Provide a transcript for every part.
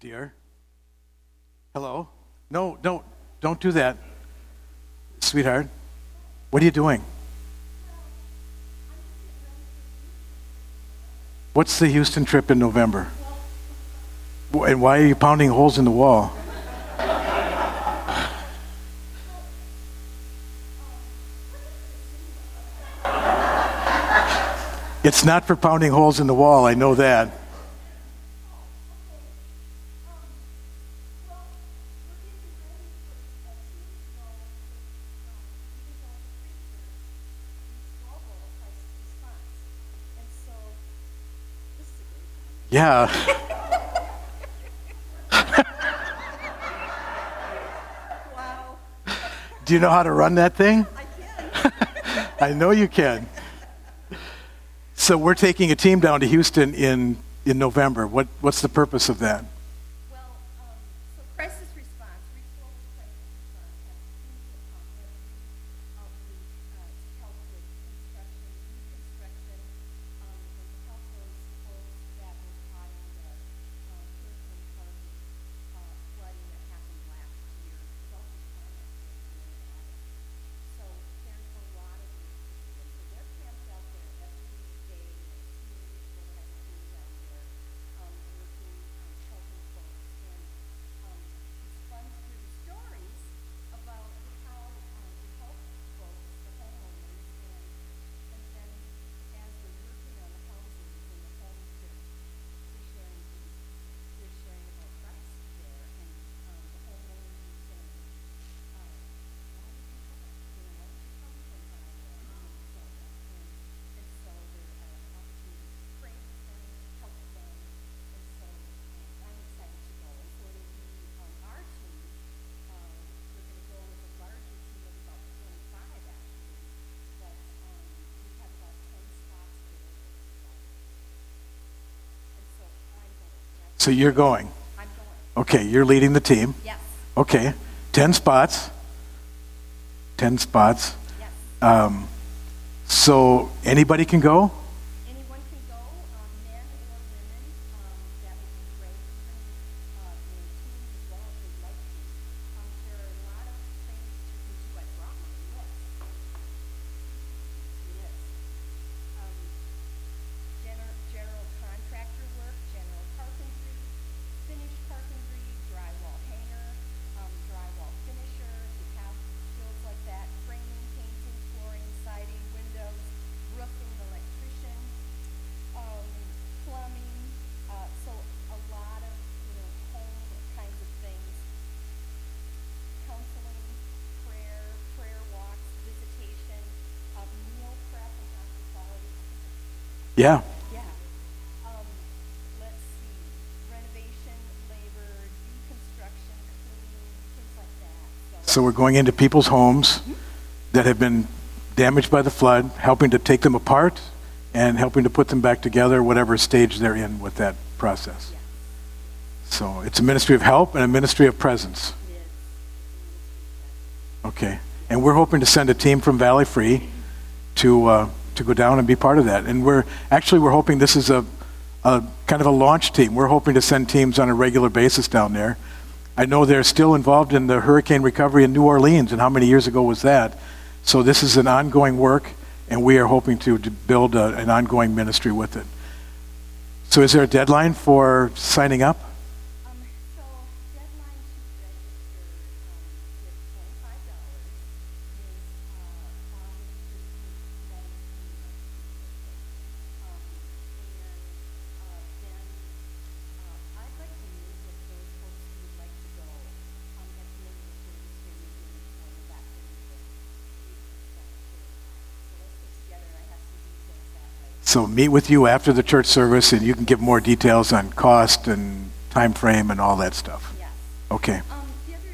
dear. Hello? No, don't do that. Sweetheart, what are you doing? What's the Houston trip in November? And why are you pounding holes in the wall? It's not for pounding holes in the wall, I know that. Yeah. Wow. Do you know how to run that thing? I can. I know you can. So we're taking a team down to Houston in November. What's the purpose of that? Well, so crisis response. So you're going? I'm going. Okay, you're leading the team? Yes. Okay, 10 spots. 10 spots. Yes. So anybody can go? Anyone can go, men or women. That would be great. Teams as well, if they'd like to. There are a lot of things you can do. I brought my list. Yes. General contractor work, general carpentry, finished carpentry, drywall hanger, drywall finisher, if you have skills like that, framing, painting, flooring, siding, windows, roofing, electrician, plumbing, so a lot of, home kinds of things, counseling, prayer walks, visitation, meal prep and hospitality. Yeah. So we're going into people's homes that have been damaged by the flood, helping to take them apart and helping to put them back together, whatever stage they're in with that process. So it's a ministry of help and a ministry of presence. Okay. And we're hoping to send a team from Valley Free to go down and be part of that. And we're hoping this is a kind of a launch team. We're hoping to send teams on a regular basis down there. I know they're still involved in the hurricane recovery in New Orleans, and how many years ago was that? So this is an ongoing work, and we are hoping to build an ongoing ministry with it. So is there a deadline for signing up? So deadline to register with $25 . So meet with you after the church service, and you can give more details on cost and time frame and all that stuff. Yes. Okay. The other thing is, I've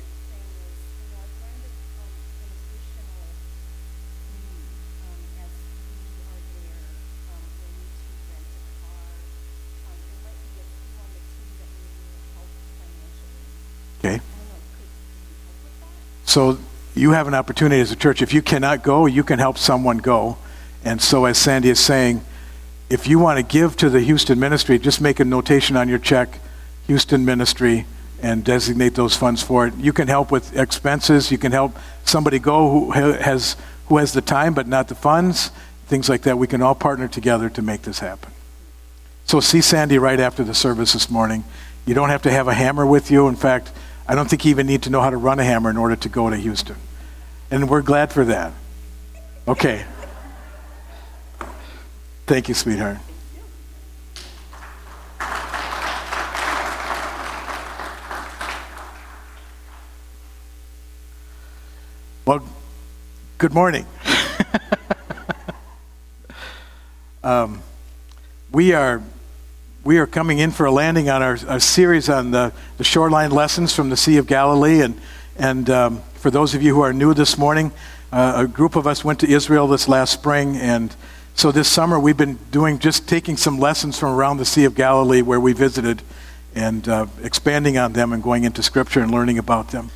learned of an additional need as we are there. They need to rent a car. There might be a few on the team that may need help financially. Okay. I don't know, could you help with that? So you have an opportunity as a church. If you cannot go, you can help someone go. And so as Sandy is saying, if you want to give to the Houston Ministry, just make a notation on your check Houston Ministry and designate those funds for it. You can help with expenses. You can help somebody go who has the time but not the funds, things like that. We can all partner together to make this happen. So see Sandy right after the service this morning. You don't have to have a hammer with you. In fact, I don't think you even need to know how to run a hammer in order to go to Houston. And we're glad for that. Okay. Thank you, sweetheart. Well, good morning. We are coming in for a landing on our series on the shoreline lessons from the Sea of Galilee. And for those of you who are new this morning, a group of us went to Israel this last spring. And so this summer we've been taking some lessons from around the Sea of Galilee where we visited and expanding on them and going into Scripture and learning about them.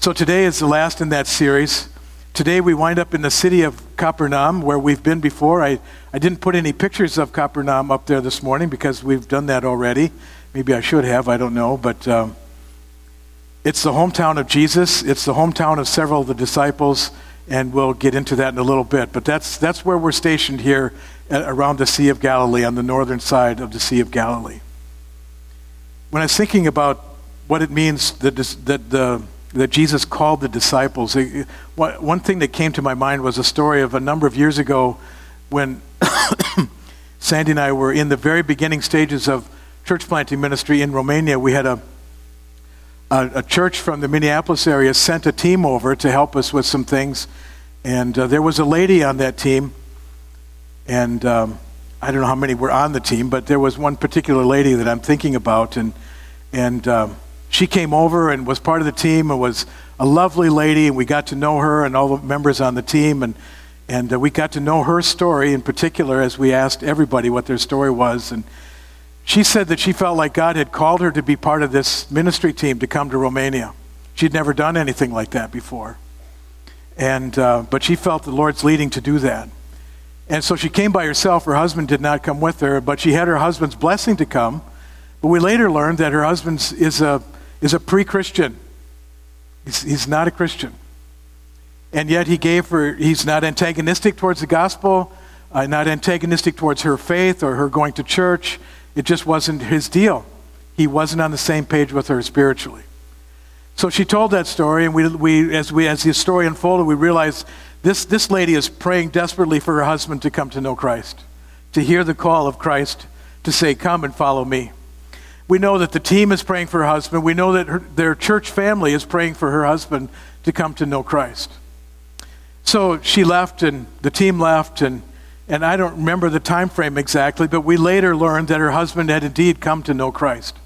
So today is the last in that series. Today we wind up in the city of Capernaum, where we've been before. I didn't put any pictures of Capernaum up there this morning because we've done that already. Maybe I should have, I don't know. But it's the hometown of Jesus. It's the hometown of several of the disciples, and we'll get into that in a little bit. But that's where we're stationed here around the Sea of Galilee, on the northern side of the Sea of Galilee. When I was thinking about what it means that Jesus called the disciples. One thing that came to my mind was a story of a number of years ago when Sandy and I were in the very beginning stages of church planting ministry in Romania. We had a church from the Minneapolis area sent a team over to help us with some things, and there was a lady on that team, and I don't know how many were on the team, but there was one particular lady that I'm thinking about, and she came over and was part of the team and was a lovely lady, and we got to know her and all the members on the team, and we got to know her story in particular as we asked everybody what their story was. And she said that she felt like God had called her to be part of this ministry team to come to Romania. She'd never done anything like that before, but she felt the Lord's leading to do that. And so she came by herself. Her husband did not come with her, but she had her husband's blessing to come. But we later learned that her husband is a pre-Christian. He's not a Christian. And yet he's not antagonistic towards the gospel, not antagonistic towards her faith or her going to church. It just wasn't his deal. He wasn't on the same page with her spiritually. So she told that story, and as the story unfolded, we realized this lady is praying desperately for her husband to come to know Christ, to hear the call of Christ to say, "Come and follow me." We know that the team is praying for her husband. We know that their church family is praying for her husband to come to know Christ. So she left, and the team left, and I don't remember the time frame exactly, but we later learned that her husband had indeed come to know Christ,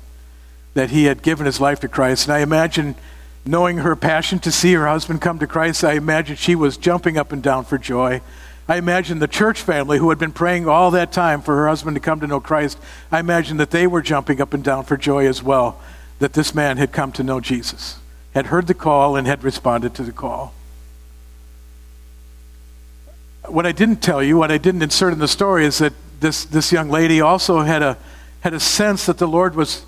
that he had given his life to Christ. And I imagine, knowing her passion to see her husband come to Christ, I imagine she was jumping up and down for joy. I imagine the church family, who had been praying all that time for her husband to come to know Christ, I imagine that they were jumping up and down for joy as well, that this man had come to know Jesus, had heard the call and had responded to the call. What I didn't tell you, what I didn't insert in the story, is that this young lady also had a sense that the Lord was,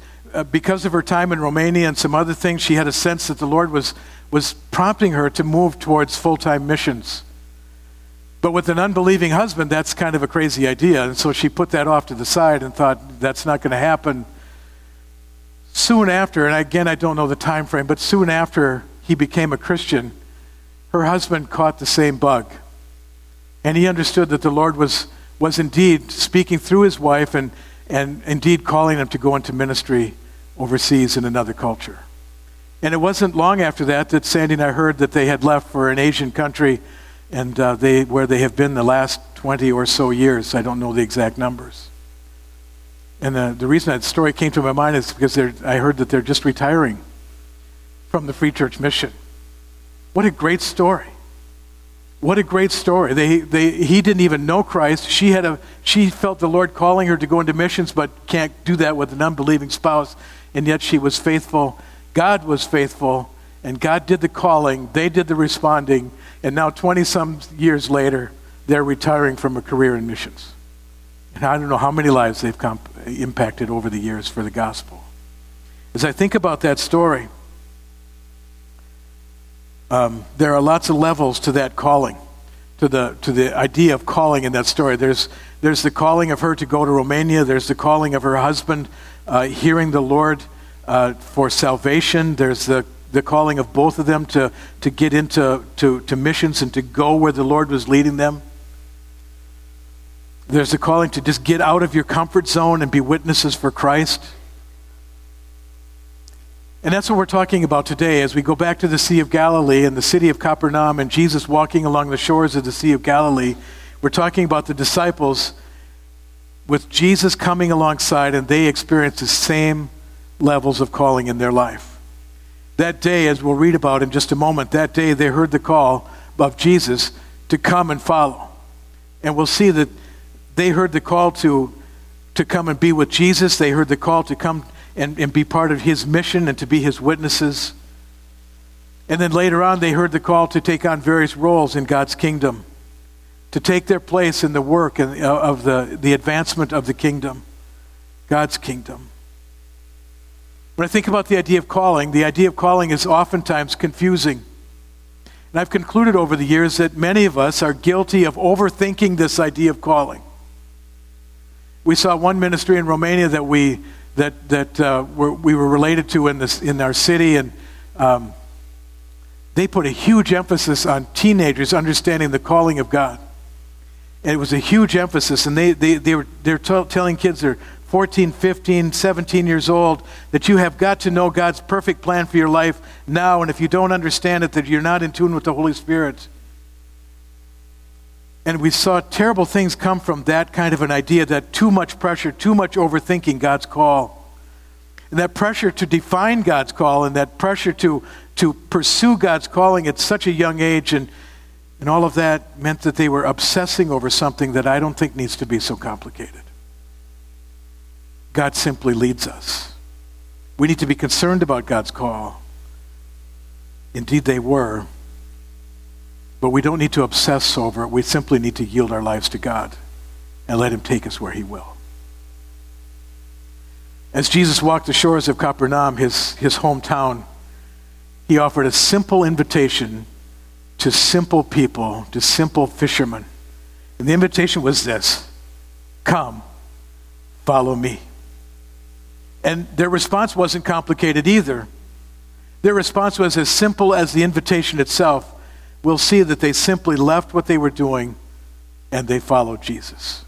because of her time in Romania and some other things, she had a sense that the Lord was prompting her to move towards full-time missions. But with an unbelieving husband, that's kind of a crazy idea. And so she put that off to the side and thought, that's not going to happen. Soon after, and again, I don't know the time frame, but soon after he became a Christian, her husband caught the same bug. And he understood that the Lord was indeed speaking through his wife and indeed calling him to go into ministry overseas in another culture. And it wasn't long after that Sandy and I heard that they had left for an Asian country, and where they have been the last 20 or so years. I don't know the exact numbers. And the reason that story came to my mind is because I heard that they're just retiring from the Free Church Mission. What a great story. What a great story. He didn't even know Christ. She felt the Lord calling her to go into missions, but can't do that with an unbelieving spouse, and yet she was faithful. God was faithful, and God did the calling. They did the responding. And now 20-some years later, they're retiring from a career in missions. And I don't know how many lives they've impacted over the years for the gospel. As I think about that story, there are lots of levels to that calling, to the idea of calling in that story. There's the calling of her to go to Romania. There's the calling of her husband hearing the Lord for salvation. There's the calling of both of them to get into to missions and to go where the Lord was leading them. There's the calling to just get out of your comfort zone and be witnesses for Christ. And that's what we're talking about today as we go back to the Sea of Galilee and the city of Capernaum and Jesus walking along the shores of the Sea of Galilee. We're talking about the disciples with Jesus coming alongside, and they experience the same levels of calling in their life. That day, as we'll read about in just a moment, that day they heard the call of Jesus to come and follow. And we'll see that they heard the call to come and be with Jesus. They heard the call to come and be part of his mission and to be his witnesses. And then later on, they heard the call to take on various roles in God's kingdom, to take their place in the work of the advancement of the kingdom, God's kingdom. When I think about the idea of calling is oftentimes confusing. And I've concluded over the years that many of us are guilty of overthinking this idea of calling. We saw one ministry in Romania that we were related to in our city, and they put a huge emphasis on teenagers understanding the calling of God. And it was a huge emphasis, and they're telling kids they're 14, 15, 17 years old that you have got to know God's perfect plan for your life now, and if you don't understand it, that you're not in tune with the Holy Spirit. And we saw terrible things come from that kind of an idea, that too much pressure, too much overthinking God's call. And that pressure to define God's call and that pressure to pursue God's calling at such a young age and all of that meant that they were obsessing over something that I don't think needs to be so complicated. God simply leads us. We need to be concerned about God's call. Indeed, they were. But we don't need to obsess over it. We simply need to yield our lives to God and let him take us where he will. As Jesus walked the shores of Capernaum, his hometown, he offered a simple invitation to simple people, to simple fishermen. And the invitation was this: come, follow me. And their response wasn't complicated either. Their response was as simple as the invitation itself. We'll see that they simply left what they were doing and they followed Jesus.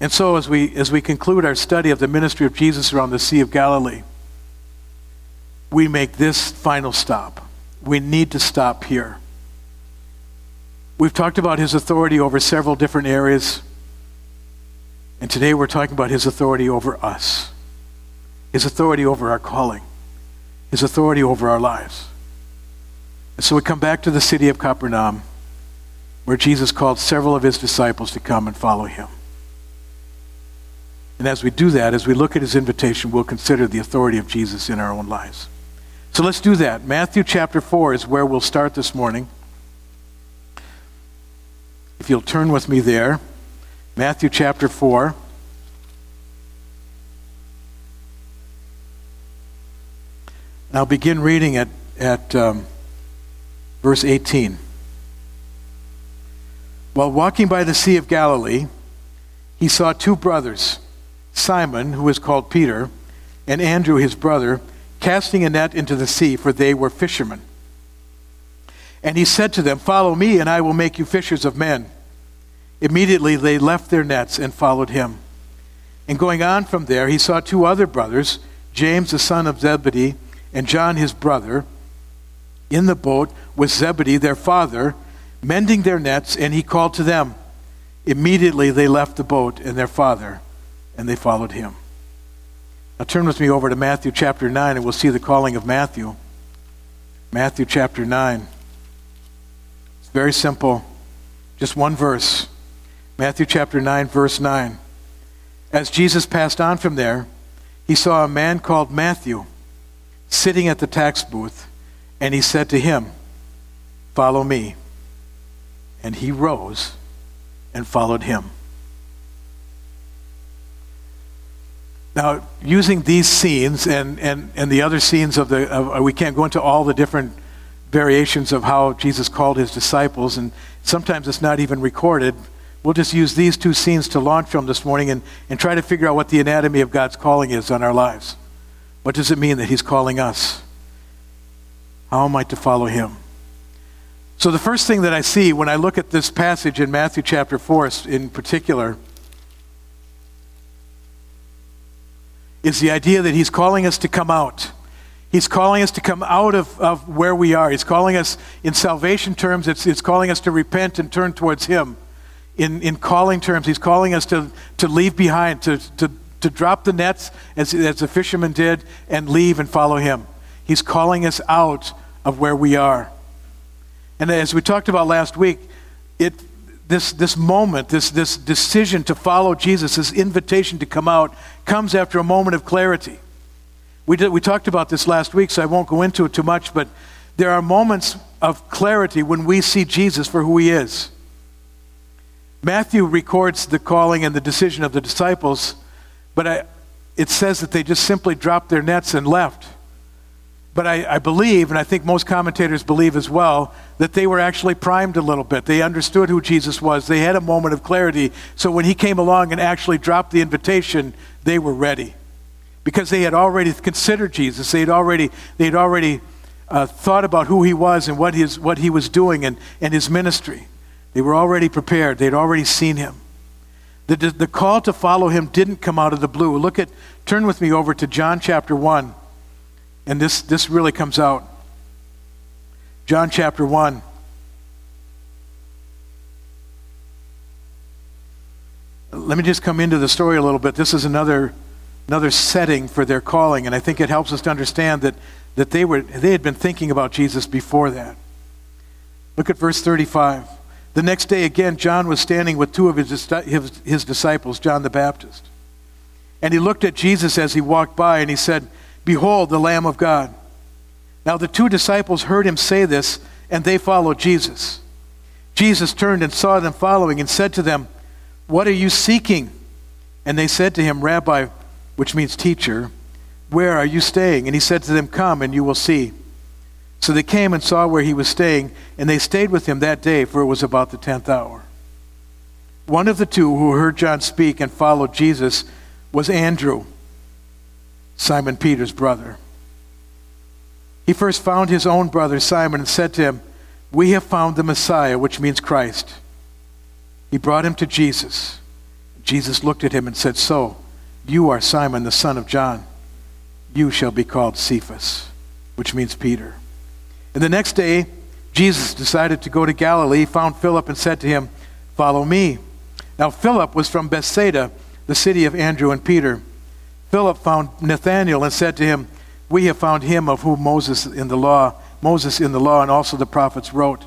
And so as we conclude our study of the ministry of Jesus around the Sea of Galilee, we make this final stop. We need to stop here. We've talked about his authority over several different areas, and today we're talking about his authority over us, his authority over our calling, his authority over our lives. So we come back to the city of Capernaum, where Jesus called several of his disciples to come and follow him. And as we do that, as we look at his invitation, we'll consider the authority of Jesus in our own lives. So let's do that. Matthew chapter 4 is where we'll start this morning. If you'll turn with me there, Matthew chapter 4. And I'll begin reading at Verse 18. While walking by the Sea of Galilee, he saw two brothers, Simon, who was called Peter, and Andrew, his brother, casting a net into the sea, for they were fishermen. And he said to them, "Follow me, and I will make you fishers of men." Immediately they left their nets and followed him. And going on from there, he saw two other brothers, James, the son of Zebedee, and John, his brother, in the boat with Zebedee, their father, mending their nets, and he called to them. Immediately they left the boat and their father, and they followed him. Now turn with me over to Matthew chapter 9, and we'll see the calling of Matthew. Matthew chapter 9. It's very simple. Just one verse. Matthew chapter 9, verse 9. As Jesus passed on from there, he saw a man called Matthew sitting at the tax booth, and he said to him, "Follow me." And he rose and followed him. Now, using these scenes and the other scenes of the, we can't go into all the different variations of how Jesus called his disciples, and sometimes it's not even recorded. We'll just use these two scenes to launch from this morning and try to figure out what the anatomy of God's calling is on our lives. What does it mean that he's calling us? How am I to follow him? So the first thing that I see when I look at this passage in Matthew chapter 4 in particular is the idea that he's calling us to come out. He's calling us to come out of where we are. He's calling us, in salvation terms, it's calling us to repent and turn towards him. In calling terms, he's calling us to leave behind, to drop the nets as the fishermen did and leave and follow him. He's calling us out of where we are. And as we talked about last week, this moment, this decision to follow Jesus, this invitation to come out, comes after a moment of clarity. We talked about this last week, so I won't go into it too much, but there are moments of clarity when we see Jesus for who he is. Matthew records the calling and the decision of the disciples, but it says that they just simply dropped their nets and left. But I believe, and I think most commentators believe as well, that they were actually primed a little bit. They understood who Jesus was. They had a moment of clarity. So when he came along and actually dropped the invitation, they were ready. Because they had already considered Jesus. They had already thought about who he was and what he was doing and his ministry. They were already prepared. They had already seen him. The call to follow him didn't come out of the blue. Turn with me over to John chapter 1. And this really comes out. John chapter 1. Let me just come into the story a little bit. This is another setting for their calling, and I think it helps us to understand that they had been thinking about Jesus before that. Look at verse 35. The next day again, John was standing with two of his disciples, John the Baptist. And he looked at Jesus as he walked by, and he said, "Behold, the Lamb of God." Now the two disciples heard him say this, and they followed Jesus. Jesus turned and saw them following and said to them, "What are you seeking?" And they said to him, "Rabbi," which means teacher, "where are you staying?" And he said to them, "Come and you will see." So they came and saw where he was staying, and they stayed with him that day, for it was about the 10th hour. One of the two who heard John speak and followed Jesus was Andrew, Simon Peter's brother. He first found his own brother Simon and said to him, "We have found the Messiah," which means Christ. He brought him to Jesus. Jesus looked at him and said, "So, you are Simon the son of John. You shall be called Cephas," which means Peter. And the next day, Jesus decided to go to Galilee, found Philip, and said to him, "Follow me." Now Philip was from Bethsaida, the city of Andrew and Peter. Philip found Nathanael and said to him, "We have found him of whom Moses in the law and also the prophets wrote,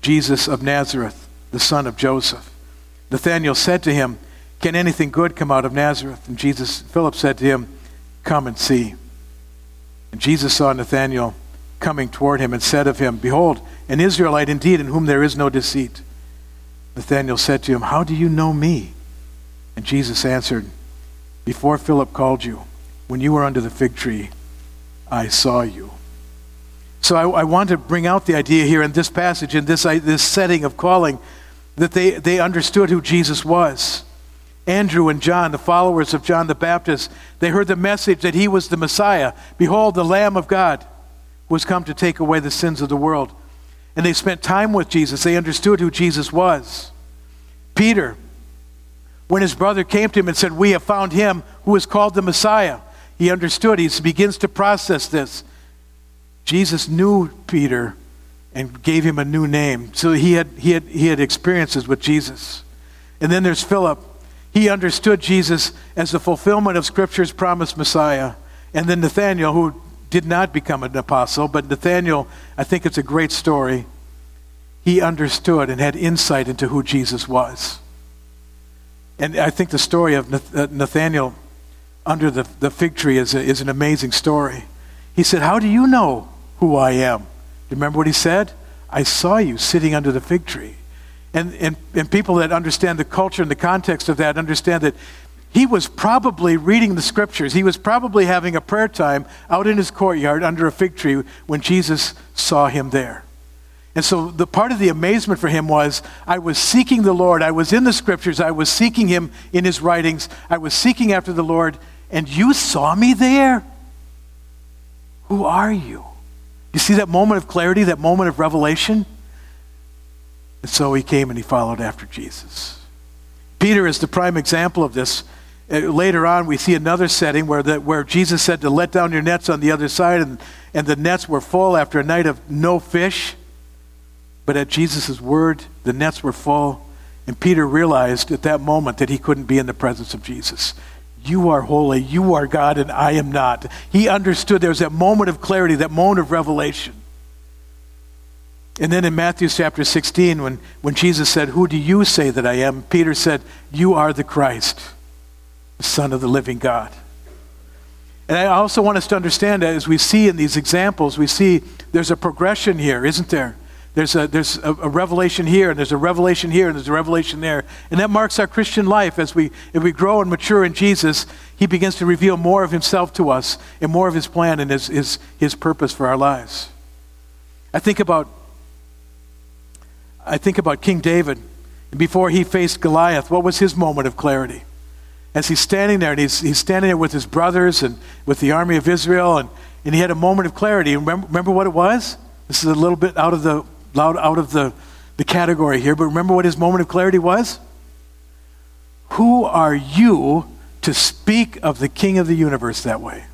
Jesus of Nazareth, the son of Joseph." Nathanael said to him, "Can anything good come out of Nazareth?" And Philip said to him, "Come and see." And Jesus saw Nathanael coming toward him and said of him, "Behold, an Israelite indeed, in whom there is no deceit." Nathanael said to him, "How do you know me?" And Jesus answered, "Before Philip called you, when you were under the fig tree, I saw you." So I want to bring out the idea here in this passage, in this setting of calling, that they understood who Jesus was. Andrew and John, the followers of John the Baptist, they heard the message that he was the Messiah. Behold, the Lamb of God who has come to take away the sins of the world. And they spent time with Jesus. They understood who Jesus was. Peter, when his brother came to him and said, "We have found him who is called the Messiah," he understood. He begins to process this. Jesus knew Peter and gave him a new name. So he had experiences with Jesus. And then there's Philip. He understood Jesus as the fulfillment of Scripture's promised Messiah. And then Nathanael, who did not become an apostle, but Nathanael, I think it's a great story. He understood and had insight into who Jesus was. And I think the story of Nathanael under the fig tree is an amazing story. He said, "How do you know who I am?" Do you remember what he said? "I saw you sitting under the fig tree." And people that understand the culture and the context of that understand that He was probably reading the scriptures. He was probably having a prayer time out in his courtyard under a fig tree when Jesus saw him there. And so the part of the amazement for him was, I was seeking the Lord. I was in the scriptures. I was seeking him in his writings. I was seeking after the Lord. And you saw me there? Who are you? You see that moment of clarity, that moment of revelation? And so he came and he followed after Jesus. Peter is the prime example of this. Later on, we see another setting where Jesus said to let down your nets on the other side, and the nets were full after a night of no fish. But at Jesus' word, the nets were full, and Peter realized at that moment that he couldn't be in the presence of Jesus. You are holy, you are God, and I am not. He understood. There was that moment of clarity, that moment of revelation. And then in Matthew chapter 16, when Jesus said, who do you say that I am? Peter said, you are the Christ, the Son of the living God. And I also want us to understand that as we see in these examples, we see there's a progression here, isn't there? There's a revelation here, and there's a revelation here, and there's a revelation there. And that marks our Christian life. As we grow and mature in Jesus, he begins to reveal more of himself to us and more of his plan and his purpose for our lives. I think about King David. Before he faced Goliath, what was his moment of clarity? As he's standing there, and he's standing there with his brothers and with the army of Israel, and he had a moment of clarity. Remember what it was? This is a little bit out of the category here, but remember what his moment of clarity was? Who are you to speak of the King of the universe that way?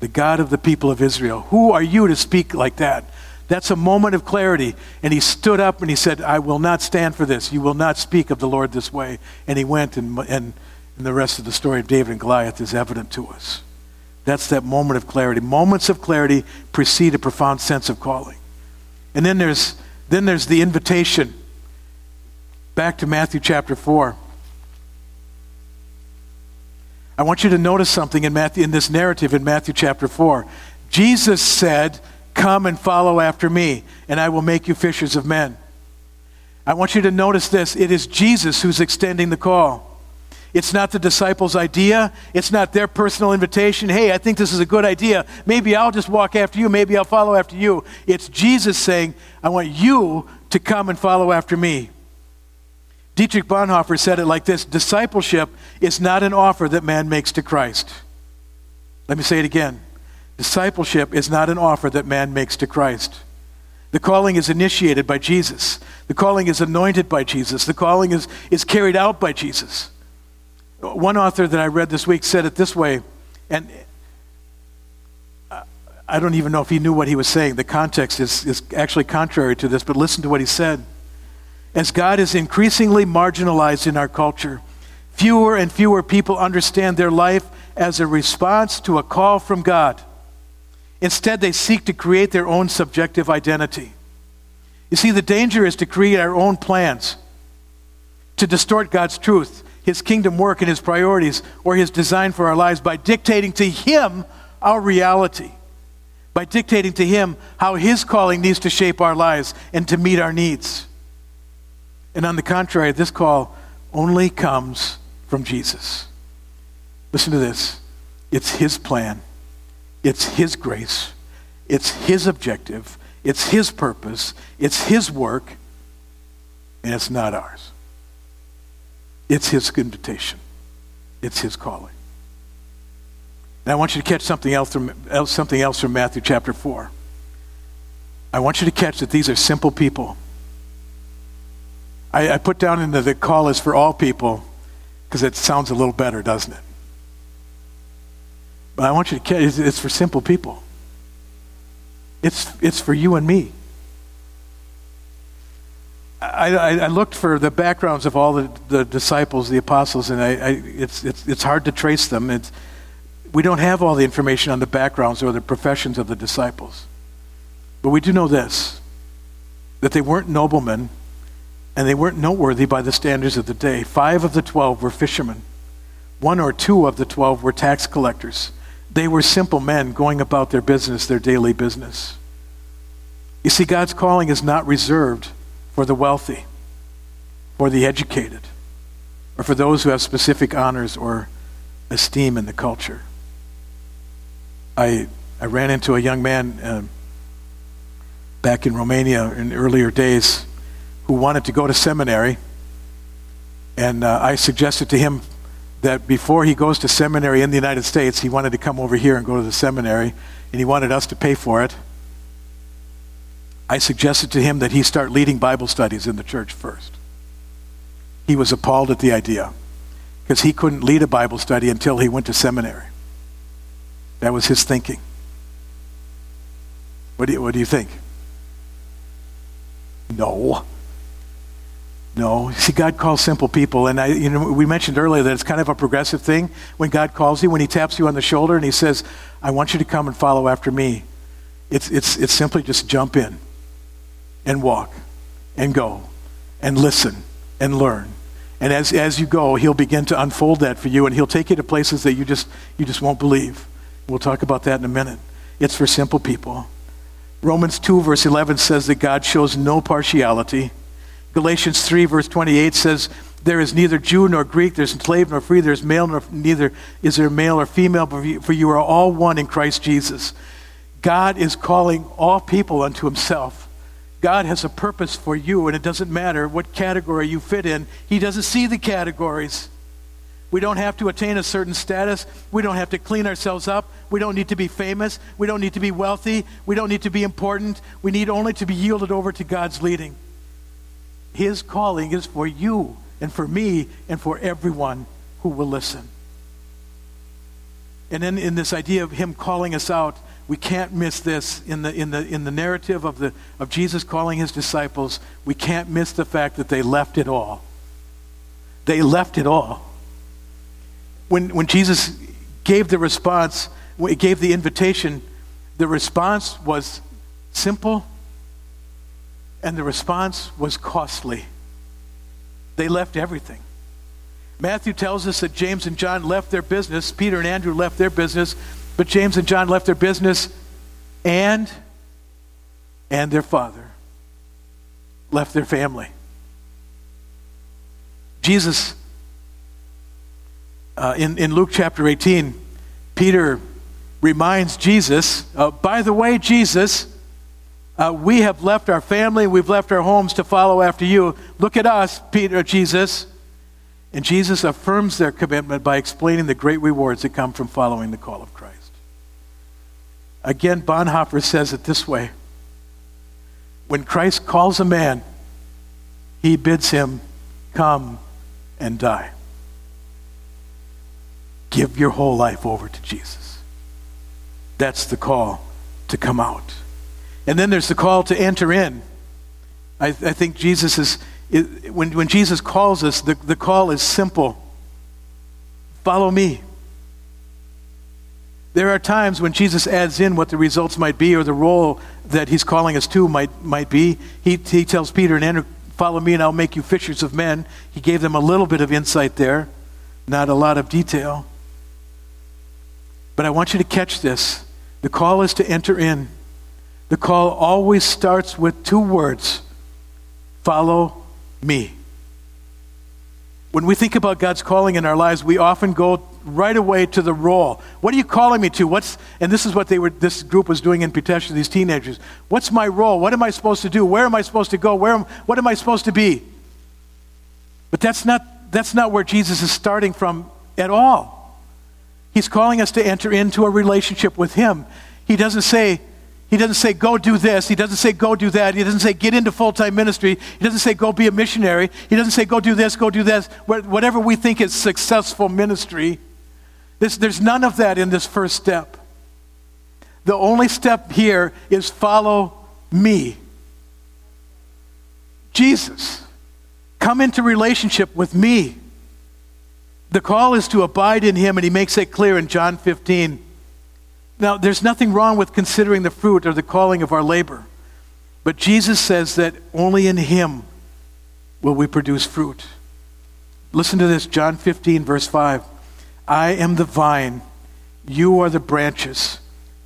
The God of the people of Israel. Who are you to speak like that? That's a moment of clarity. And he stood up and he said, I will not stand for this. You will not speak of the Lord this way. And he went, and the rest of the story of David and Goliath is evident to us. That's that moment of clarity. Moments of clarity precede a profound sense of calling. And then there's the invitation. Back to Matthew chapter 4. I want you to notice something in this narrative in Matthew chapter 4. Jesus said, come and follow after me, and I will make you fishers of men. I want you to notice this. It is Jesus who's extending the call. It's not the disciples' idea. It's not their personal invitation. Hey, I think this is a good idea. Maybe I'll just walk after you. Maybe I'll follow after you. It's Jesus saying, I want you to come and follow after me. Dietrich Bonhoeffer said it like this. Discipleship is not an offer that man makes to Christ. Let me say it again. Discipleship is not an offer that man makes to Christ. The calling is initiated by Jesus. The calling is anointed by Jesus. The calling is carried out by Jesus. One author that I read this week said it this way, and I don't even know if he knew what he was saying. The context is actually contrary to this, but listen to what he said. As God is increasingly marginalized in our culture, fewer and fewer people understand their life as a response to a call from God. Instead, they seek to create their own subjective identity. You see, the danger is to create our own plans, to distort God's truth, his kingdom work, and his priorities, or his design for our lives by dictating to him our reality, by dictating to him how his calling needs to shape our lives and to meet our needs. And on the contrary, this call only comes from Jesus. Listen to this. It's his plan. It's his grace. It's his objective. It's his purpose. It's his work. And it's not ours. It's his invitation. It's his calling. And I want you to catch something else from Matthew chapter 4. I want you to catch that these are simple people. I put down into the call is for all people because it sounds a little better, doesn't it? But I want you to catch, it's for simple people. It's for you and me. I looked for the backgrounds of all the disciples, the apostles, and it's hard to trace them. We don't have all the information on the backgrounds or the professions of the disciples. But we do know this, that they weren't noblemen, and they weren't noteworthy by the standards of the day. 5 of the 12 were fishermen. 1 or 2 of the 12 were tax collectors. They were simple men going about their business, their daily business. You see, God's calling is not reserved for the wealthy, or the educated, or for those who have specific honors or esteem in the culture. I ran into a young man back in Romania in earlier days who wanted to go to seminary, and I suggested to him that before he goes to seminary in the United States, he wanted to come over here and go to the seminary, and he wanted us to pay for it. I suggested to him that he start leading Bible studies in the church first. He was appalled at the idea because he couldn't lead a Bible study until he went to seminary. That was his thinking. What do you think? No. See, God calls simple people, and we mentioned earlier that it's kind of a progressive thing. When God calls you, when He taps you on the shoulder and He says, "I want you to come and follow after me," it's simply just jump in, and walk, and go, and listen, and learn. And as you go, He'll begin to unfold that for you, and He'll take you to places that you just won't believe. We'll talk about that in a minute. It's for simple people. Romans 2 verse 11 says that God shows no partiality. Galatians 3 verse 28 says, "There is neither Jew nor Greek, there's slave nor free, there's male nor neither is there male or female, for you are all one in Christ Jesus." God is calling all people unto Himself. God has a purpose for you, and it doesn't matter what category you fit in. He doesn't see the categories. We don't have to attain a certain status. We don't have to clean ourselves up. We don't need to be famous. We don't need to be wealthy. We don't need to be important. We need only to be yielded over to God's leading. His calling is for you and for me and for everyone who will listen. And then in this idea of Him calling us out, we can't miss this in the narrative of Jesus calling His disciples. We can't miss the fact that they left it all. They left it all. When Jesus gave the response, when He gave the invitation, the response was simple and the response was costly. They left everything. Matthew tells us that James and John left their business, Peter and Andrew left their business, but James and John left their business and their father, left their family. Jesus in Luke chapter 18, Peter reminds Jesus, by the way, Jesus, we have left our family, we've left our homes to follow after you. Look at us, Peter, Jesus. And Jesus affirms their commitment by explaining the great rewards that come from following the call of Christ. Again, Bonhoeffer says it this way: when Christ calls a man, He bids him come and die. Give your whole life over to Jesus. That's the call to come out. And then there's the call to enter in. I think Jesus when Jesus calls us, the call is simple. Follow me. There are times when Jesus adds in what the results might be or the role that He's calling us to might be. He tells Peter and Andrew, follow me and I'll make you fishers of men. He gave them a little bit of insight there, not a lot of detail. But I want you to catch this. The call is to enter in. The call always starts with two words: follow me. When we think about God's calling in our lives, we often go right away to the role. What are you calling me to? And this is what this group was doing in Pitești, these teenagers. What's my role? What am I supposed to do? Where am I supposed to go? What am I supposed to be? But that's not where Jesus is starting from at all. He's calling us to enter into a relationship with Him. He doesn't say, go do this. He doesn't say, go do that. He doesn't say, get into full-time ministry. He doesn't say, go be a missionary. He doesn't say, go do this, whatever we think is successful ministry. There's none of that in this first step. The only step here is follow me. Jesus. Come into relationship with me. The call is to abide in Him, and He makes it clear in John 15. Now, there's nothing wrong with considering the fruit or the calling of our labor, but Jesus says that only in Him will we produce fruit. Listen to this, John 15, verse 5. I am the vine, you are the branches.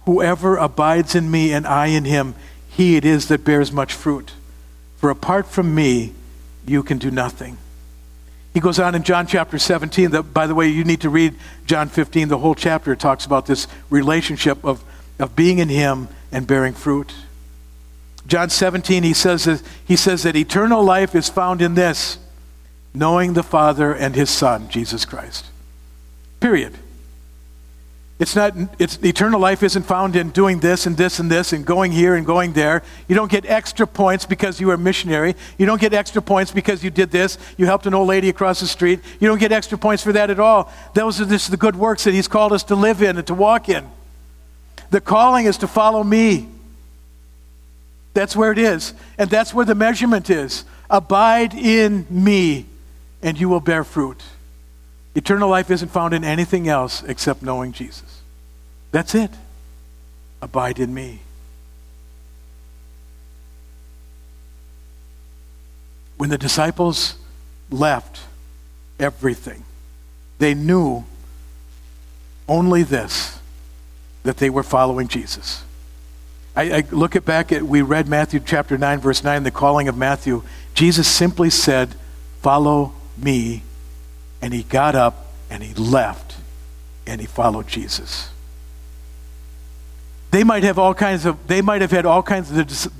Whoever abides in me and I in him, he it is that bears much fruit. For apart from me, you can do nothing. He goes on in John chapter 17, that, by the way, you need to read John 15, the whole chapter talks about this relationship of being in him and bearing fruit. John 17, he says that eternal life is found in this, knowing the Father and his Son, Jesus Christ. Period. Eternal life isn't found in doing this and this and this and going here and going there. You don't get extra points because you were a missionary. You don't get extra points because you did this. You helped an old lady across the street. You don't get extra points for that at all. Those are just the good works that he's called us to live in and to walk in. The calling is to follow me. That's where it is. And that's where the measurement is. Abide in me and you will bear fruit. Eternal life isn't found in anything else except knowing Jesus. That's it. Abide in me. When the disciples left everything, they knew only this, that they were following Jesus. I look it back at, we read Matthew chapter 9, verse 9, the calling of Matthew. Jesus simply said, "Follow me." And he got up and he left and he followed Jesus. The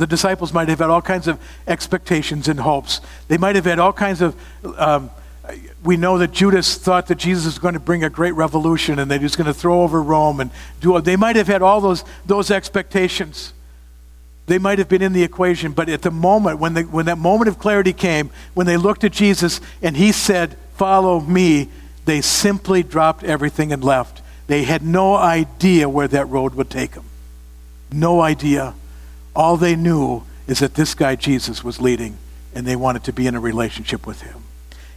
disciples might have had all kinds of expectations and hopes. They might have had all kinds of, we know that Judas thought that Jesus was going to bring a great revolution and that he was going to throw over Rome and they might have had all those expectations. They might have been in the equation, but at the moment, when that moment of clarity came, when they looked at Jesus and he said, "Follow me," they simply dropped everything and left. They had no idea where that road would take them. No idea. All they knew is that this guy Jesus was leading and they wanted to be in a relationship with him.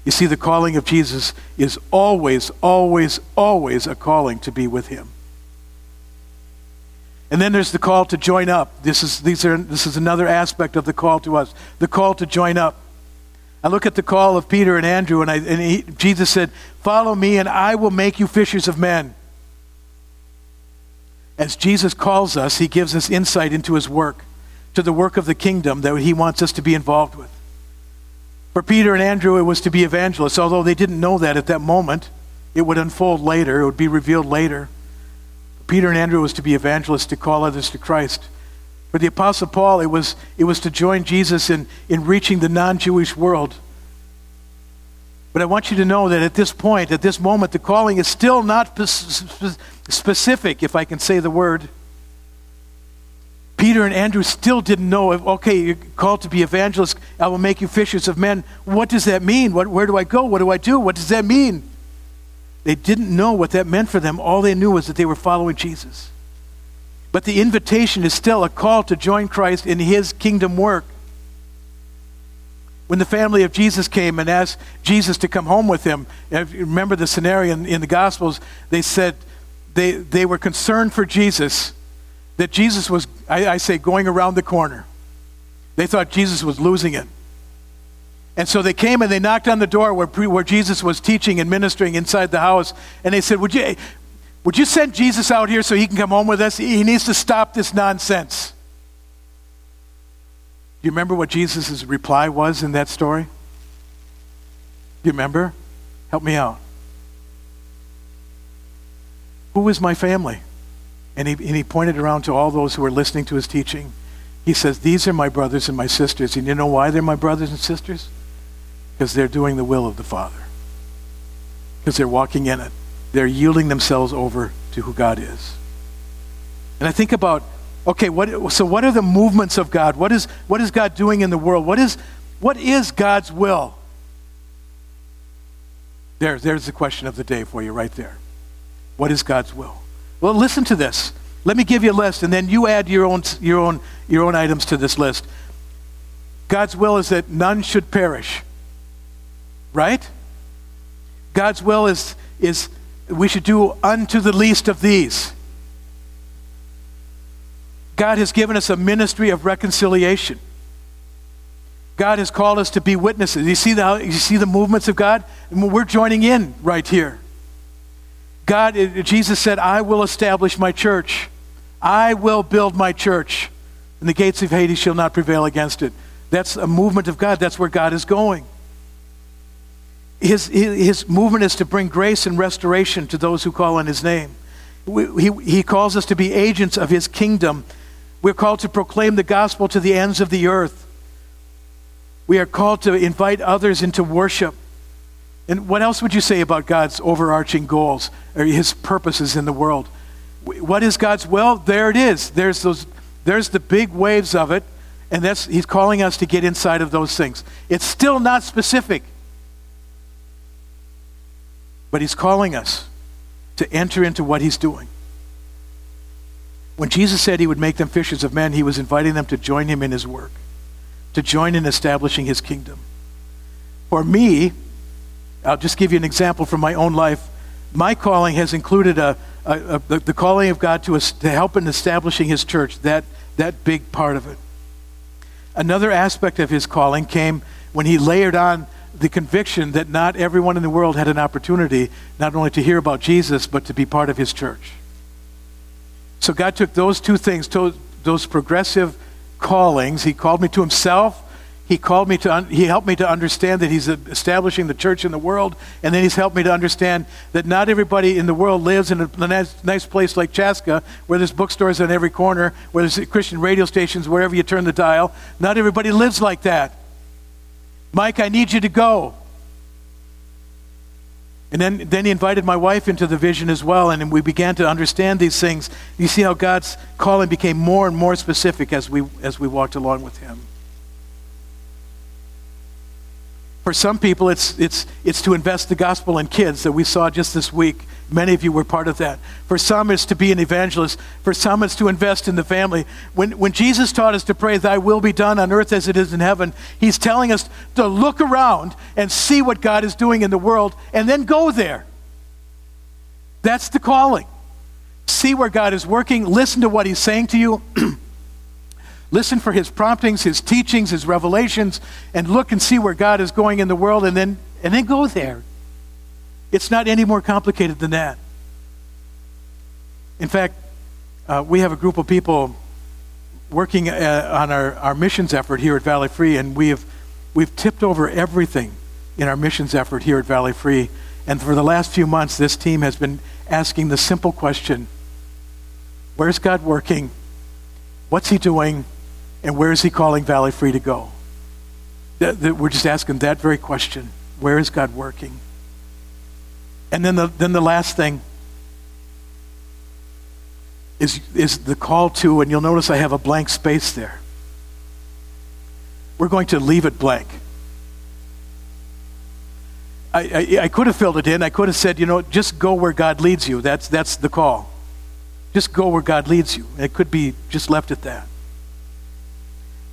You see, the calling of Jesus is always, always, always a calling to be with him. And then there's the call to join up. This is another aspect of the call to us. The call to join up. I look at the call of Peter and Andrew, and Jesus said, "Follow me, and I will make you fishers of men." As Jesus calls us, he gives us insight into his work, to the work of the kingdom that he wants us to be involved with. For Peter and Andrew, it was to be evangelists, although they didn't know that at that moment. It would unfold later. It would be revealed later. Peter and Andrew was to be evangelists, to call others to Christ. For the Apostle Paul, it was to join Jesus in reaching the non-Jewish world. But I want you to know that at this point, at this moment, the calling is still not specific, if I can say the word. Peter and Andrew still didn't know, okay, you're called to be evangelists, I will make you fishers of men. What does that mean? Where do I go? What do I do? What does that mean? They didn't know what that meant for them. All they knew was that they were following Jesus. But the invitation is still a call to join Christ in his kingdom work. When the family of Jesus came and asked Jesus to come home with him, if you remember the scenario in the Gospels, they said they were concerned for Jesus, that Jesus was, I say, going around the corner. They thought Jesus was losing it. And so they came and they knocked on the door where Jesus was teaching and ministering inside the house, and they said, Would you send Jesus out here so he can come home with us? He needs to stop this nonsense. Do you remember what Jesus' reply was in that story? Do you remember? Help me out. Who is my family? And he pointed around to all those who were listening to his teaching. He says, "These are my brothers and my sisters." And you know why they're my brothers and sisters? Because they're doing the will of the Father. Because they're walking in it. They're yielding themselves over to who God is. And I think about, okay, what are the movements of God? What is God doing in the world? What is God's will? There's the question of the day for you right there. What is God's will? Well, listen to this. Let me give you a list, and then you add your own items to this list. God's will is that none should perish. Right? God's will is we should do unto the least of these. God has given us a ministry of reconciliation. God has called us to be witnesses. You see the movements of God? And we're joining in right here. Jesus said, "I will establish my church. I will build my church. And the gates of Hades shall not prevail against it." That's a movement of God. That's where God is going. His movement is to bring grace and restoration to those who call on his name. He calls us to be agents of his kingdom. We're called to proclaim the gospel to the ends of the earth. We are called to invite others into worship. And what else would you say about God's overarching goals or his purposes in the world? What is God's? Well, there it is. There's the big waves of it, and he's calling us to get inside of those things. It's still not specific, but he's calling us to enter into what he's doing. When Jesus said he would make them fishers of men, he was inviting them to join him in his work, to join in establishing his kingdom. For me, I'll just give you an example from my own life. My calling has included the calling of God to help in establishing his church, that big part of it. Another aspect of his calling came when he layered on the conviction that not everyone in the world had an opportunity not only to hear about Jesus, but to be part of his church. So God took those two things, those progressive callings. He called me to himself. He helped me to understand that he's establishing the church in the world, and then he's helped me to understand that not everybody in the world lives in a nice place like Chaska, where there's bookstores on every corner, where there's Christian radio stations wherever you turn the dial. Not everybody lives like that. Mike, I need you to go. And then he invited my wife into the vision as well, and we began to understand these things. You see how God's calling became more and more specific as we walked along with him. For some people, it's to invest the gospel in kids that we saw just this week. Many of you were part of that. For some, it's to be an evangelist. For some, it's to invest in the family. When Jesus taught us to pray, "Thy will be done on earth as it is in heaven," he's telling us to look around and see what God is doing in the world and then go there. That's the calling. See where God is working. Listen to what he's saying to you. Listen for his promptings, his teachings, his revelations, and look and see where God is going in the world, and then go there. It's not any more complicated than that. In fact, we have a group of people working on our missions effort here at Valley Free, and we've tipped over everything in our missions effort here at Valley Free. And for the last few months, this team has been asking the simple question, where's God working? What's he doing? And where is he calling Valley Free to go? We're just asking that very question. Where is God working? And then the last thing is the call to, and you'll notice I have a blank space there. We're going to leave it blank. I could have filled it in. I could have said, just go where God leads you. That's the call. Just go where God leads you. It could be just left at that.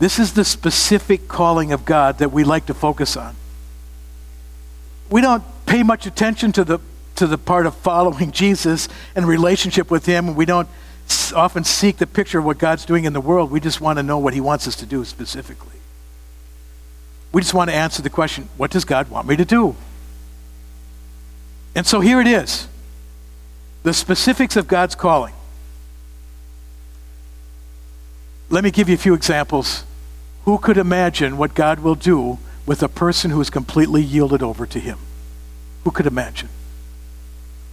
This is the specific calling of God that we like to focus on. We don't pay much attention to the part of following Jesus and relationship with him. We don't often seek the picture of what God's doing in the world. We just want to know what he wants us to do specifically. We just want to answer the question, what does God want me to do? And so here it is. The specifics of God's calling. Let me give you a few examples. Who could imagine what God will do with a person who is completely yielded over to him? Who could imagine?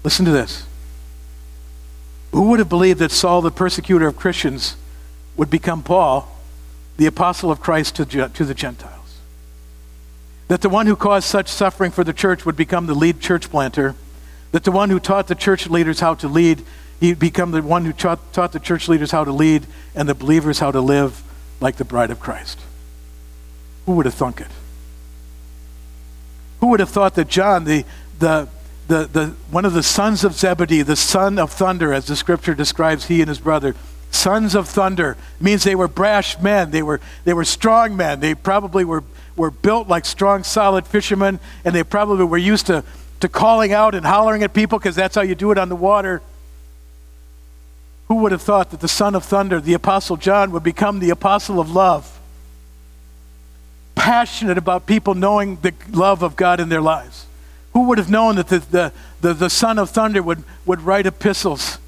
Listen to this. Who would have believed that Saul, the persecutor of Christians, would become Paul, the apostle of Christ to the Gentiles? That the one who caused such suffering for the church would become the lead church planter, that the one who taught the church leaders how to lead, he'd become the one who taught the church leaders how to lead and the believers how to live like the bride of Christ. Who would have thunk it? Who would have thought that John, the one of the sons of Zebedee, the son of thunder, as the scripture describes he and his brother, sons of thunder, means they were brash men, they were strong men, they probably were built like strong, solid fishermen, and they probably were used to calling out and hollering at people because that's how you do it on the water. Who would have thought that the son of thunder, the apostle John, would become the apostle of love? Passionate about people knowing the love of God in their lives. Who would have known that the son of thunder would write epistles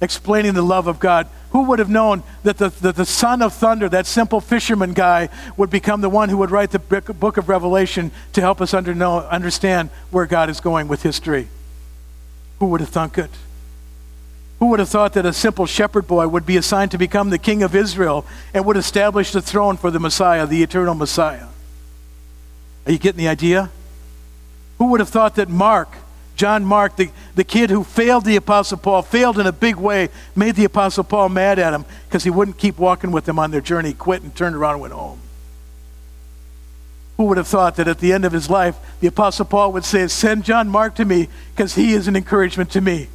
explaining the love of God? Who would have known that the son of thunder, that simple fisherman guy, would become the one who would write the book of Revelation to help us understand where God is going with history? Who would have thunk it? Who would have thought that a simple shepherd boy would be assigned to become the king of Israel and would establish the throne for the Messiah, the eternal Messiah? Are you getting the idea? Who would have thought that Mark, John Mark, the kid who failed the Apostle Paul, failed in a big way, made the Apostle Paul mad at him because he wouldn't keep walking with them on their journey, quit and turned around and went home? Who would have thought that at the end of his life, the Apostle Paul would say, send John Mark to me because he is an encouragement to me?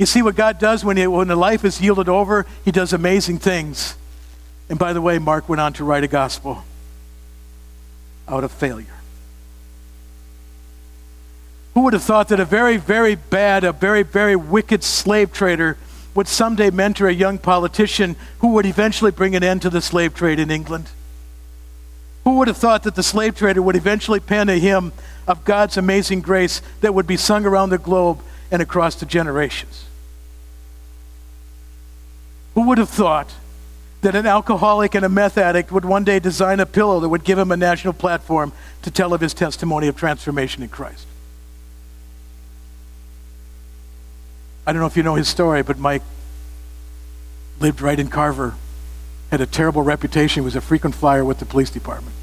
You see what God does when a life is yielded over, he does amazing things. And by the way, Mark went on to write a gospel out of failure. Who would have thought that a very, very bad, a very, very wicked slave trader would someday mentor a young politician who would eventually bring an end to the slave trade in England? Who would have thought that the slave trader would eventually pen a hymn of God's amazing grace that would be sung around the globe and across the generations? Who would have thought that an alcoholic and a meth addict would one day design a pillow that would give him a national platform to tell of his testimony of transformation in Christ? I don't know if you know his story, but Mike lived right in Carver, had a terrible reputation, was a frequent flyer with the police department,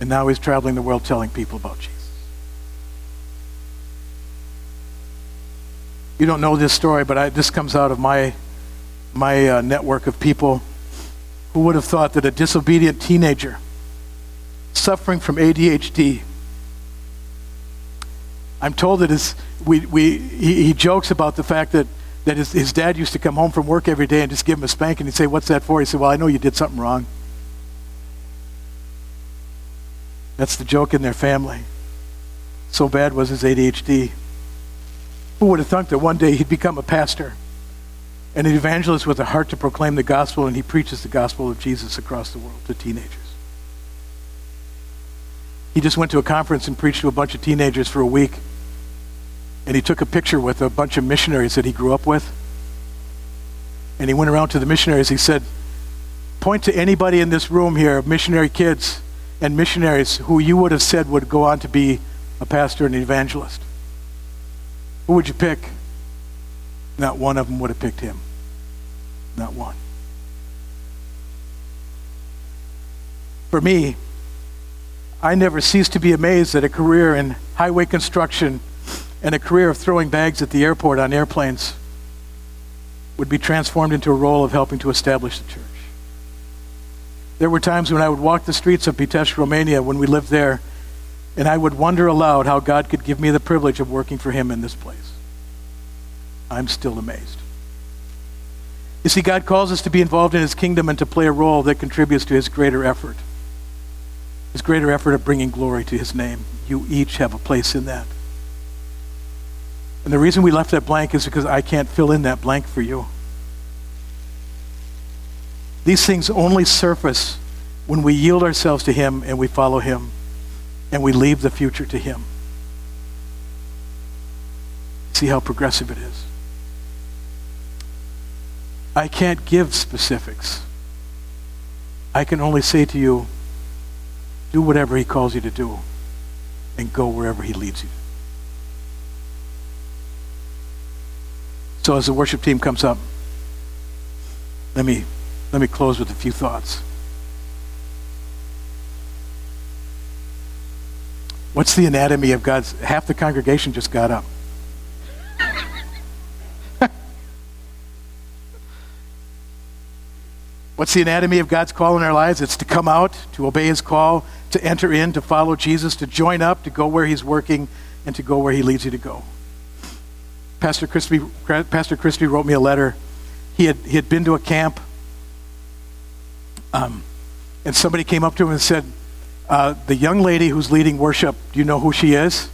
and now he's traveling the world telling people about Jesus. You don't know this story, but this comes out of my network of people. Who would have thought that a disobedient teenager suffering from ADHD, I'm told that he jokes about the fact that his dad used to come home from work every day and just give him a spank, and he'd say, what's that for? He said, well, I know you did something wrong. That's the joke in their family. So bad was his ADHD. Who would have thought that one day he'd become a pastor and an evangelist with a heart to proclaim the gospel, and he preaches the gospel of Jesus across the world to teenagers? He just went to a conference and preached to a bunch of teenagers for a week, and he took a picture with a bunch of missionaries that he grew up with, and he went around to the missionaries. He said, point to anybody in this room here, missionary kids and missionaries, who you would have said would go on to be a pastor and an evangelist. Who would you pick? Not one of them would have picked him. Not one. For me, I never cease to be amazed at a career in highway construction and a career of throwing bags at the airport on airplanes would be transformed into a role of helping to establish the church. There were times when I would walk the streets of Pitești, Romania, when we lived there, and I would wonder aloud how God could give me the privilege of working for him in this place. I'm still amazed. You see, God calls us to be involved in his kingdom and to play a role that contributes to his greater effort of bringing glory to his name. You each have a place in that. And the reason we left that blank is because I can't fill in that blank for you. These things only surface when we yield ourselves to him and we follow him, and we leave the future to him. See how progressive it is. I can't give specifics. I can only say to you, do whatever he calls you to do and go wherever he leads you. So as the worship team comes up, let me close with a few thoughts. What's the anatomy of God's... Half the congregation just got up. What's the anatomy of God's call in our lives? It's to come out, to obey his call, to enter in, to follow Jesus, to join up, to go where he's working, and to go where he leads you to go. Pastor Christie wrote me a letter. He had been to a camp, and somebody came up to him and said, the young lady who's leading worship, do you know who she is?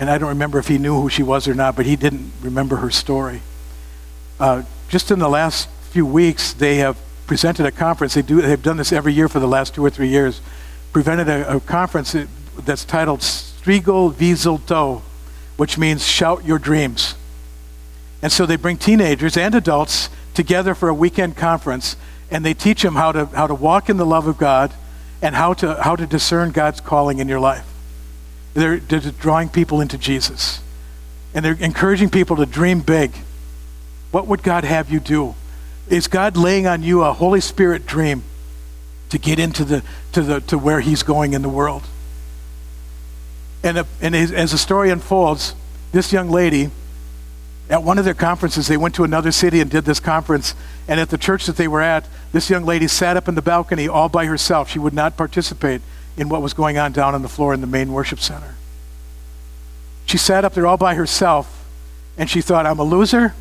And I don't remember if he knew who she was or not, but he didn't remember her story. Just in the last few weeks, they have presented a conference. They've done this every year for the last 2 or 3 years. Presented a conference that's titled Strigel Wieselto, which means shout your dreams. And so they bring teenagers and adults together for a weekend conference, and they teach them how to walk in the love of God and how to discern God's calling in your life. They're drawing people into Jesus. And they're encouraging people to dream big. What would God have you do? Is God laying on you a Holy Spirit dream to get into to where he's going in the world? And as the story unfolds, this young lady, at one of their conferences, they went to another city and did this conference, and at the church that they were at, this young lady sat up in the balcony all by herself. She would not participate in what was going on the floor in the main worship center. She sat up there all by herself, and she thought, I'm a loser.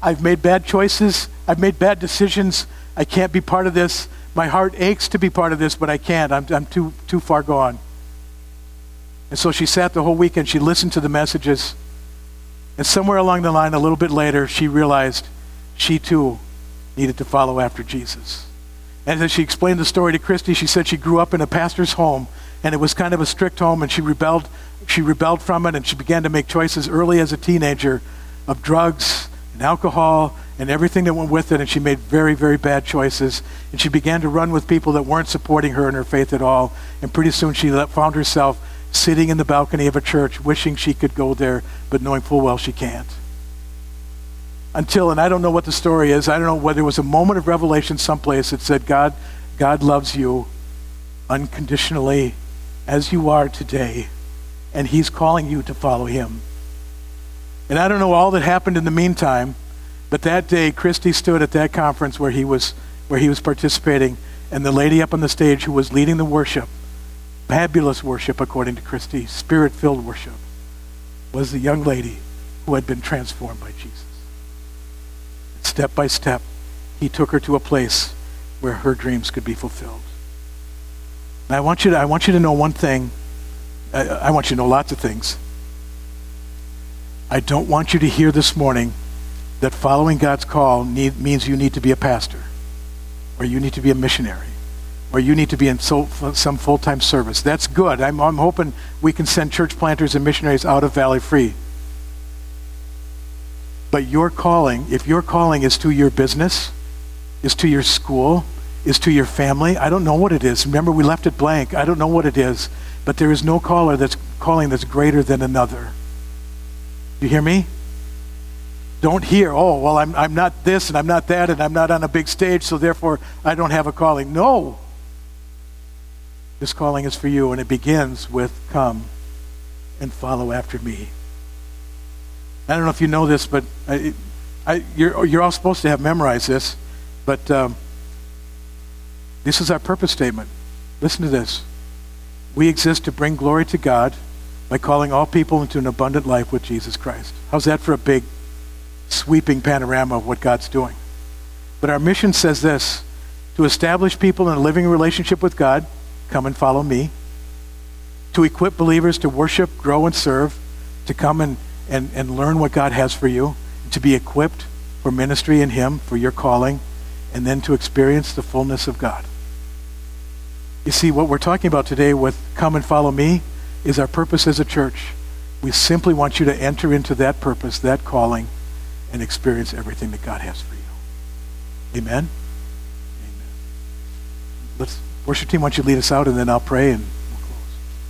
I've made bad choices. I've made bad decisions. I can't be part of this. My heart aches to be part of this, but I can't. I'm too far gone. And so she sat the whole weekend. She listened to the messages. And somewhere along the line, a little bit later, she realized she too needed to follow after Jesus. And as she explained the story to Christy, she said she grew up in a pastor's home, and it was kind of a strict home, and she rebelled from it, and she began to make choices early as a teenager of drugs and alcohol and everything that went with it, and she made very, very bad choices. And she began to run with people that weren't supporting her in her faith at all, and pretty soon she found herself sitting in the balcony of a church wishing she could go there, but knowing full well she can't. Until, and I don't know what the story is, I don't know whether it was a moment of revelation someplace that said, God loves you unconditionally as you are today, and he's calling you to follow him. And I don't know all that happened in the meantime, but that day Christy stood at that conference where he was participating, and the lady up on the stage who was leading the worship, fabulous worship according to Christy, spirit-filled worship, was the young lady who had been transformed by Jesus. Step by step, he took her to a place where her dreams could be fulfilled. And I want you to know one thing. I want you to know lots of things. I don't want you to hear this morning that following God's call means you need to be a pastor, or you need to be a missionary, or you need to be in some full-time service. That's good. I'm hoping we can send church planters and missionaries out of Valley Free. But your calling, if your calling is to your business, is to your school, is to your family, I don't know what it is. Remember, we left it blank. I don't know what it is. But there is no calling that's greater than another. Do you hear me? Don't hear, oh, well, I'm not this and I'm not that and I'm not on a big stage, so therefore I don't have a calling. No. This calling is for you, and it begins with, come and follow after me. I don't know if you know this, but you're all supposed to have memorized this, but this is our purpose statement. Listen to this. We exist to bring glory to God by calling all people into an abundant life with Jesus Christ. How's that for a big, sweeping panorama of what God's doing? But our mission says this: to establish people in a living relationship with God, come and follow me; to equip believers to worship, grow, and serve; to come and learn what God has for you, to be equipped for ministry in him, for your calling, and then to experience the fullness of God. You see, what we're talking about today with come and follow me is our purpose as a church. We simply want you to enter into that purpose, that calling, and experience everything that God has for you. Amen? Amen. Worship team, why don't you lead us out, and then I'll pray and